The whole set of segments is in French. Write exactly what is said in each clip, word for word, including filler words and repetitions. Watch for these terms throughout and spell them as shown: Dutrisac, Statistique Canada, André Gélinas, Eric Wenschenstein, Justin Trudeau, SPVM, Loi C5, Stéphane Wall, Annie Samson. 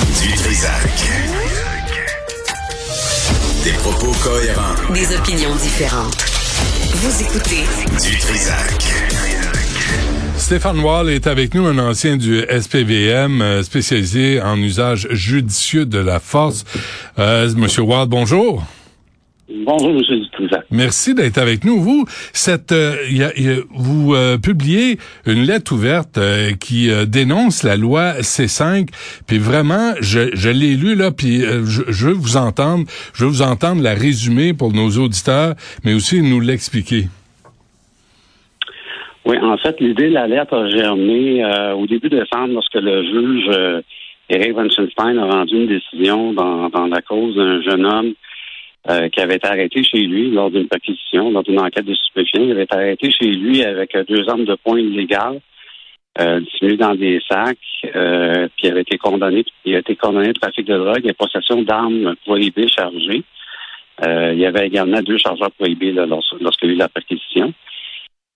Dutrisac. Des propos cohérents. Des opinions différentes. Vous écoutez Dutrisac. Stéphane Wall est avec nous, un ancien du S P V M spécialisé en usage judicieux de la force. Euh, Monsieur Wall, bonjour. Bonjour, Monsieur Dutrisac. Merci d'être avec nous. Vous, cette, euh, y a, y a, vous euh, publiez une lettre ouverte euh, qui euh, dénonce la loi C cinq. Puis vraiment, je, je l'ai lu là. Puis euh, je, je veux vous entendre. Je veux vous entendre la résumer pour nos auditeurs, mais aussi nous l'expliquer. Oui, en fait, l'idée de la lettre a germé euh, au début décembre lorsque le juge euh, Eric Wenschenstein a rendu une décision dans, dans la cause d'un jeune homme Euh, qui avait été arrêté chez lui lors d'une perquisition, lors d'une enquête de stupéfiants. Il avait été arrêté chez lui avec deux armes de poing illégales, euh, dissimulées dans des sacs, euh, puis il avait été condamné, il a été condamné de trafic de drogue et possession d'armes prohibées chargées. Euh, il y avait également deux chargeurs prohibés là, lorsqu'il y a eu la perquisition.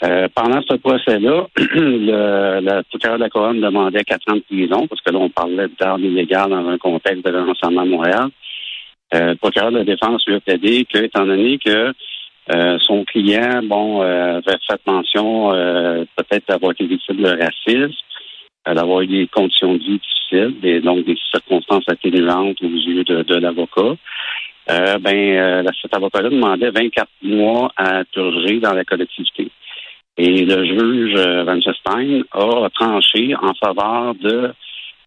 Euh, pendant ce procès-là, le, le procureur de la Couronne demandait quatre ans de prison, parce que là, on parlait d'armes illégales dans un contexte de l'ensemble à Montréal. Euh, le procureur de la Défense lui a plaidé que, étant donné que euh, son client, bon, euh, avait fait mention euh, peut-être d'avoir été victime de racisme, euh, d'avoir eu des conditions de vie difficiles, des, donc des circonstances atténuantes aux yeux de, de l'avocat, euh, ben, euh, cet avocat-là demandait vingt-quatre mois à purger dans la collectivité. Et le juge euh, Wenschenstein a tranché en faveur de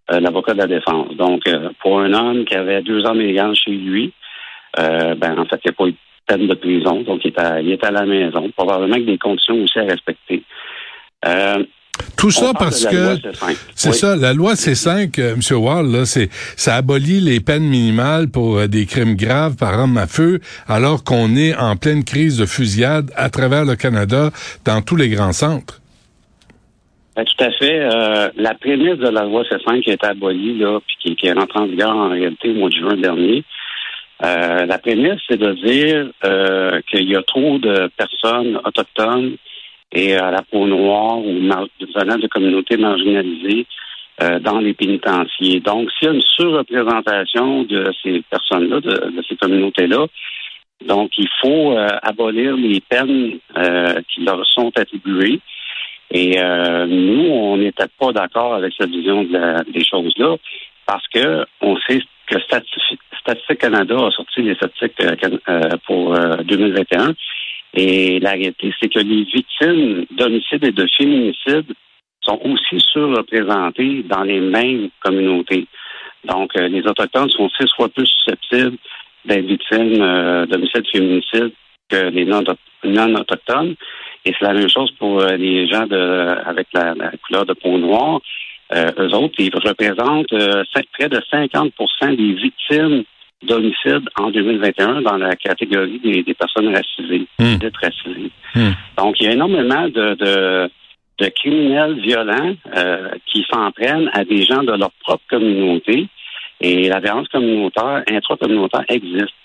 Euh, l'avocat de la Défense. Donc, euh, pour un homme qui avait deux ans d'égale chez lui, euh, ben en fait, il n'y a pas eu de peine de prison, donc il est à, il est à la maison, probablement avec des conditions aussi à respecter. Euh, Tout ça parce que c'est oui. ça, la loi C cinq, euh, M. Wall, là, c'est ça abolit les peines minimales pour euh, des crimes graves par arme à feu, alors qu'on est en pleine crise de fusillade à travers le Canada, dans tous les grands centres. Ben, tout à fait. Euh, la prémisse de la loi C cinq qui a été abolie, là, puis qui, qui est rentrée en vigueur en réalité au mois de juin dernier, euh, la prémisse, c'est de dire euh, qu'il y a trop de personnes autochtones et à la peau noire ou mar- venant de communautés marginalisées euh, dans les pénitenciers. Donc, s'il y a une surreprésentation de ces personnes-là, de, de ces communautés-là, donc il faut euh, abolir les peines euh, qui leur sont attribuées. Et euh, nous, on n'était pas d'accord avec cette vision de la, des choses-là parce que on sait que Statistique, Statistique Canada a sorti les statistiques euh, pour euh, deux mille vingt et un et la réalité, c'est que les victimes d'homicides et de féminicides sont aussi surreprésentées dans les mêmes communautés. Donc, euh, les Autochtones sont six fois plus susceptibles d'être victimes euh, d'homicides et féminicides que les non-autochtones. Et c'est la même chose pour les gens de, avec la, la couleur de peau noire. Euh, eux autres, ils représentent euh, près de cinquante pour cent des victimes d'homicides en deux mille vingt et un dans la catégorie des, des personnes racisées, mmh. dites racisées. Mmh. Donc, il y a énormément de, de, de criminels violents euh, qui s'en prennent à des gens de leur propre communauté. Et la violence communautaire, intra-communautaire existe.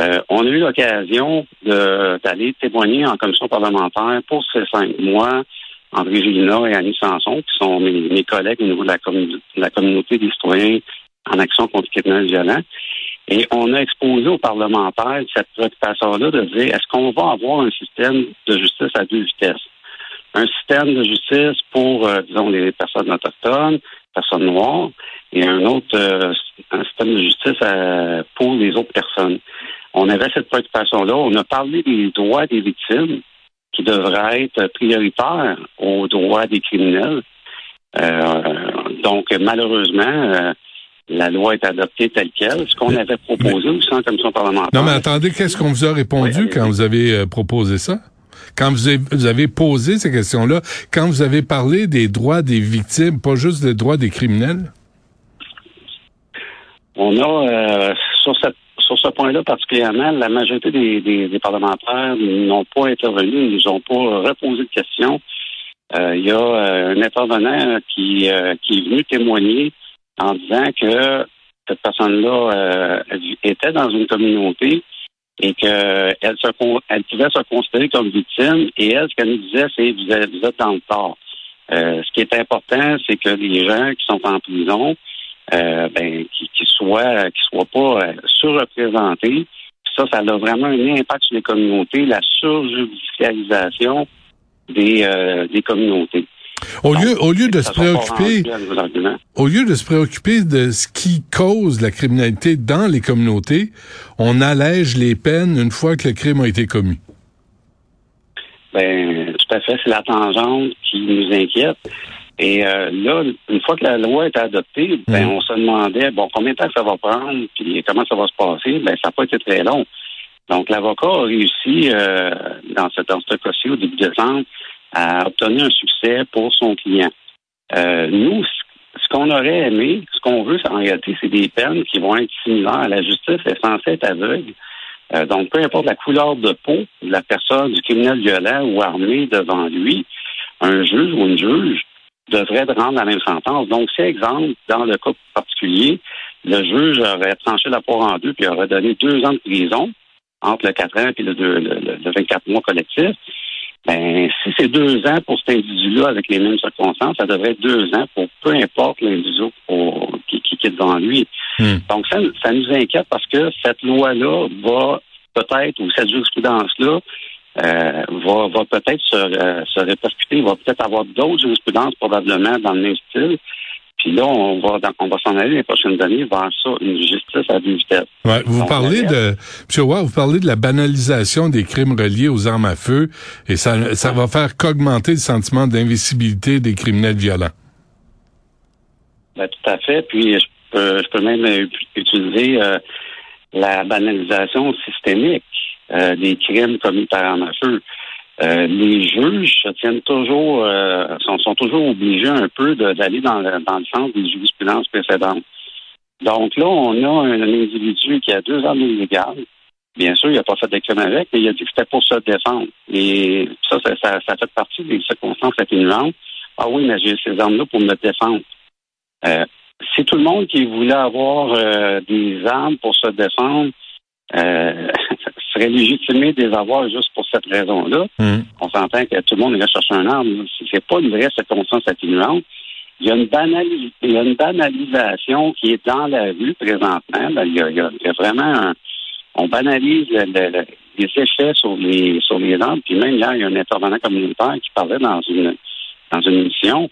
Euh, on a eu l'occasion de, d'aller témoigner en commission parlementaire pour ces cinq mois, André Gélinas et Annie Samson, qui sont mes, mes collègues au niveau de la, com- la communauté des citoyens en action contre les criminels violents. Et on a exposé aux parlementaires cette préoccupation-là de dire, est-ce qu'on va avoir un système de justice à deux vitesses? Un système de justice pour, euh, disons, les personnes autochtones, personnes noires, et un autre euh, un système de justice à, pour les autres personnes. On avait cette préoccupation-là. On a parlé des droits des victimes qui devraient être prioritaires aux droits des criminels. Euh, donc, malheureusement, euh, la loi est adoptée telle quelle. Ce qu'on mais, avait proposé mais, aussi en commission parlementaire... Non, mais attendez, qu'est-ce qu'on vous a répondu oui, quand vous avez euh, proposé ça? Quand vous avez, vous avez posé ces questions-là, quand vous avez parlé des droits des victimes, pas juste des droits des criminels? On a, euh, sur cette Sur ce point-là particulièrement, la majorité des, des, des parlementaires n'ont pas intervenu, ne nous ont pas reposé de questions. Euh, il y a euh, un intervenant qui, euh, qui est venu témoigner en disant que cette personne-là euh, était dans une communauté et qu'elle elle pouvait se considérer comme victime. Et elle, ce qu'elle nous disait, c'est vous êtes, vous êtes dans le tort. Euh, ce qui est important, c'est que les gens qui sont en prison euh, ben, qui, qui soit qui soit pas euh, surreprésenté. Ça, ça a vraiment un impact sur les communautés, la surjudicialisation des, euh, des communautés. Au lieu, Donc, au lieu de se préoccuper, au lieu de se préoccuper de ce qui cause la criminalité dans les communautés, on allège les peines une fois que le crime a été commis. Ben, tout à fait, c'est la tangente qui nous inquiète. Et euh, là, une fois que la loi est adoptée, ben, mmh. on se demandait, bon, combien de temps ça va prendre, puis comment ça va se passer? Ben, ça n'a pas été très long. Donc, l'avocat a réussi, euh, dans ce, dans ce cas-ci, au début décembre, à obtenir un succès pour son client. Euh, nous, ce qu'on aurait aimé, ce qu'on veut, en réalité, c'est des peines qui vont être similaires. La justice est censée être aveugle. Euh, donc, peu importe la couleur de peau de la personne, du criminel violent ou armé devant lui, un juge ou une juge devrait rendre la même sentence. Donc, c'est exemple, dans le cas particulier, le juge aurait tranché la poire en deux puis aurait donné deux ans de prison entre le quatre ans et le, deux, le, le vingt-quatre mois collectif. Ben, si c'est deux ans pour cet individu-là avec les mêmes circonstances, ça devrait être deux ans pour peu importe l'individu pour, qui, qui, qui est devant lui. Mm. Donc, ça, ça nous inquiète parce que cette loi-là va peut-être, ou cette jurisprudence-là, euh, va, va peut-être se, euh, se répercuter, va peut-être avoir d'autres jurisprudences probablement dans le même style. Puis là, on va, dans, on va s'en aller les prochaines années vers ça, une justice à deux vitesses. Ouais, vous Donc, parlez de, M. Wall, vous parlez de la banalisation des crimes reliés aux armes à feu, et ça, ça va faire qu'augmenter le sentiment d'invisibilité des criminels violents. Ben, tout à fait. Puis je peux, je peux même utiliser euh, la banalisation systémique euh, des crimes commis par armes à feu. Euh, les juges se tiennent toujours, euh, sont, sont toujours obligés un peu de, d'aller dans le, dans le sens des jurisprudences précédentes. Donc là, on a un, un individu qui a deux ans illégales. Bien sûr, il n'a pas fait de crime avec, mais il a dit que c'était pour se défendre. Et ça, ça, ça, ça fait partie des circonstances atténuantes. Ah oui, mais j'ai ces armes-là pour me défendre. Euh, c'est tout le monde qui voulait avoir euh, des armes pour se défendre. Euh, serait légitimé de les avoir juste pour cette raison-là. Mmh. On s'entend que tout le monde irait chercher un arme. C'est pas une vraie circonstance atténuante. Il y a une banali- il y a une banalisation qui est dans la rue présentement. Ben, il, y a, il y a vraiment un... On banalise le, le, le, les effets sur les sur les armes. Puis même hier, il y a un intervenant communautaire qui parlait dans une dans une émission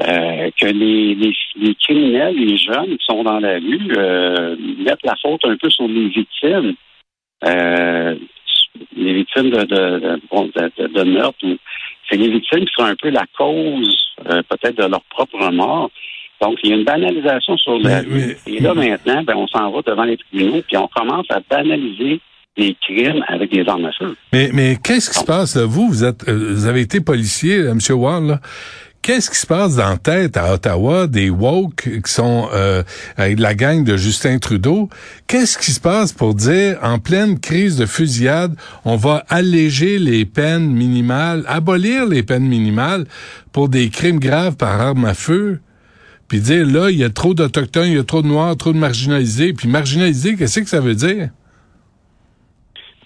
euh, que les, les, les criminels, les jeunes qui sont dans la rue euh, mettent la faute un peu sur les victimes. Euh, les victimes de, de, de, de, de meurtre, c'est les victimes qui sont un peu la cause euh, peut-être de leur propre mort. Donc, il y a une banalisation sur la rue. Et là, maintenant, ben, on s'en va devant les tribunaux puis on commence à banaliser des crimes avec des armes à feu. Mais, mais qu'est-ce qui Donc. se passe, là? Vous, vous, êtes, euh, vous avez été policier, là, M. Wall, là. Qu'est-ce qui se passe dans la tête à Ottawa des woke qui sont euh, avec la gang de Justin Trudeau? Qu'est-ce qui se passe pour dire, en pleine crise de fusillade, on va alléger les peines minimales, abolir les peines minimales pour des crimes graves par arme à feu, puis dire, là, il y a trop d'Autochtones, il y a trop de Noirs, trop de marginalisés, puis marginalisés, qu'est-ce que ça veut dire?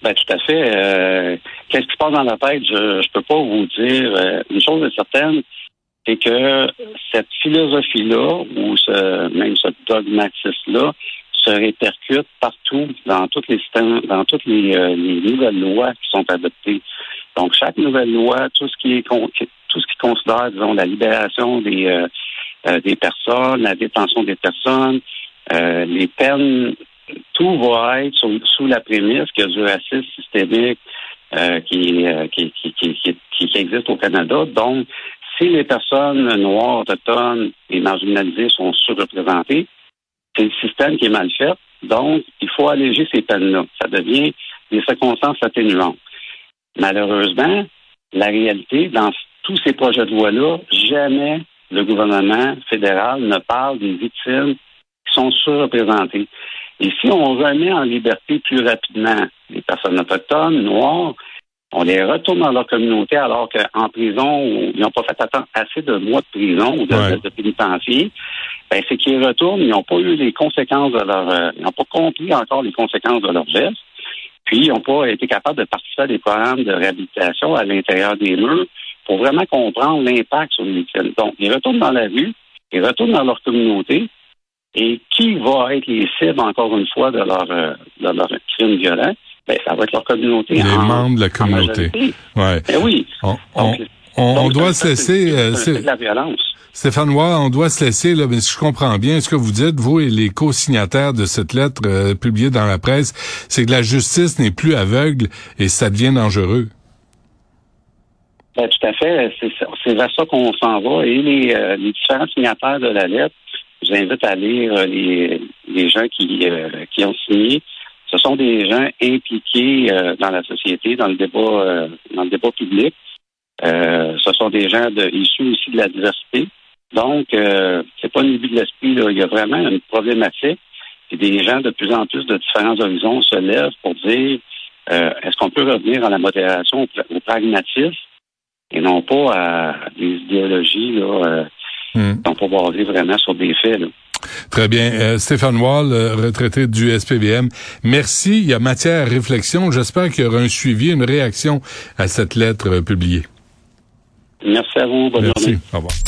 Ben, tout à fait. Euh, qu'est-ce qui se passe dans la tête? Je, je peux pas vous dire. Une chose est certaine, c'est que cette philosophie-là, ou ce, même ce dogmatisme-là, se répercute partout, dans toutes les systèmes, dans toutes les, euh, les nouvelles lois qui sont adoptées. Donc, chaque nouvelle loi, tout ce qui est tout ce qui considère, disons, la libération des euh, euh, des personnes, la détention des personnes, euh, les peines, tout va être sous, sous la prémisse qu'il y a du racisme systémique euh, qui, euh, qui, qui, qui, qui, qui, qui existe au Canada. Donc, si les personnes noires, autochtones et marginalisées sont surreprésentées, c'est le système qui est mal fait. Donc, il faut alléger ces peines-là. Ça devient des circonstances atténuantes. Malheureusement, la réalité, dans tous ces projets de loi-là, jamais le gouvernement fédéral ne parle des victimes qui sont surreprésentées. Et si on remet en liberté plus rapidement les personnes autochtones, noires, on les retourne dans leur communauté alors qu'en prison, ils n'ont pas fait assez de mois de prison ou de, ouais. de, de pénitencier. Ben, c'est qu'ils retournent, ils n'ont pas eu les conséquences de leur... Euh, ils n'ont pas compris encore les conséquences de leur geste. Puis, ils n'ont pas été capables de participer à des programmes de réhabilitation à l'intérieur des murs pour vraiment comprendre l'impact sur les victimes. Donc, ils retournent dans la rue, ils retournent dans leur communauté, Et qui va être les cibles, encore une fois, de leur, de leur crime violent? Bien, ça va être leur communauté. Les en, membres de la communauté. Ouais. Ben oui. On, donc, on, donc, on doit cesser... Euh, c'est de la violence. Stéphane Wall, on doit se laisser, là, mais si je comprends bien, ce que vous dites, vous et les co-signataires de cette lettre euh, publiée dans la presse, c'est que la justice n'est plus aveugle et ça devient dangereux. Ben, tout à fait. C'est, c'est vers ça qu'on s'en va. Et les, euh, les différents signataires de la lettre, je vous invite à lire euh, les, les gens qui, euh, qui ont signé. Ce sont des gens impliqués euh, dans la société, dans le débat, euh, dans le débat public. Euh, ce sont des gens de, issus aussi de la diversité. Donc, euh, c'est pas une vue de l'esprit, là. Il y a vraiment une problématique. Et des gens de plus en plus de différents horizons se lèvent pour dire euh, est-ce qu'on peut revenir à la modération, au, au pragmatisme, et non pas à des idéologies là, euh, mm. qui n'ont pas basé vraiment sur des faits. Là. Très bien. Euh, Stéphane Wall, retraité du S P V M. Merci. Il y a matière à réflexion. J'espère qu'il y aura un suivi, une réaction à cette lettre euh, publiée. Merci à vous. Bonne Merci. Journée. Au revoir.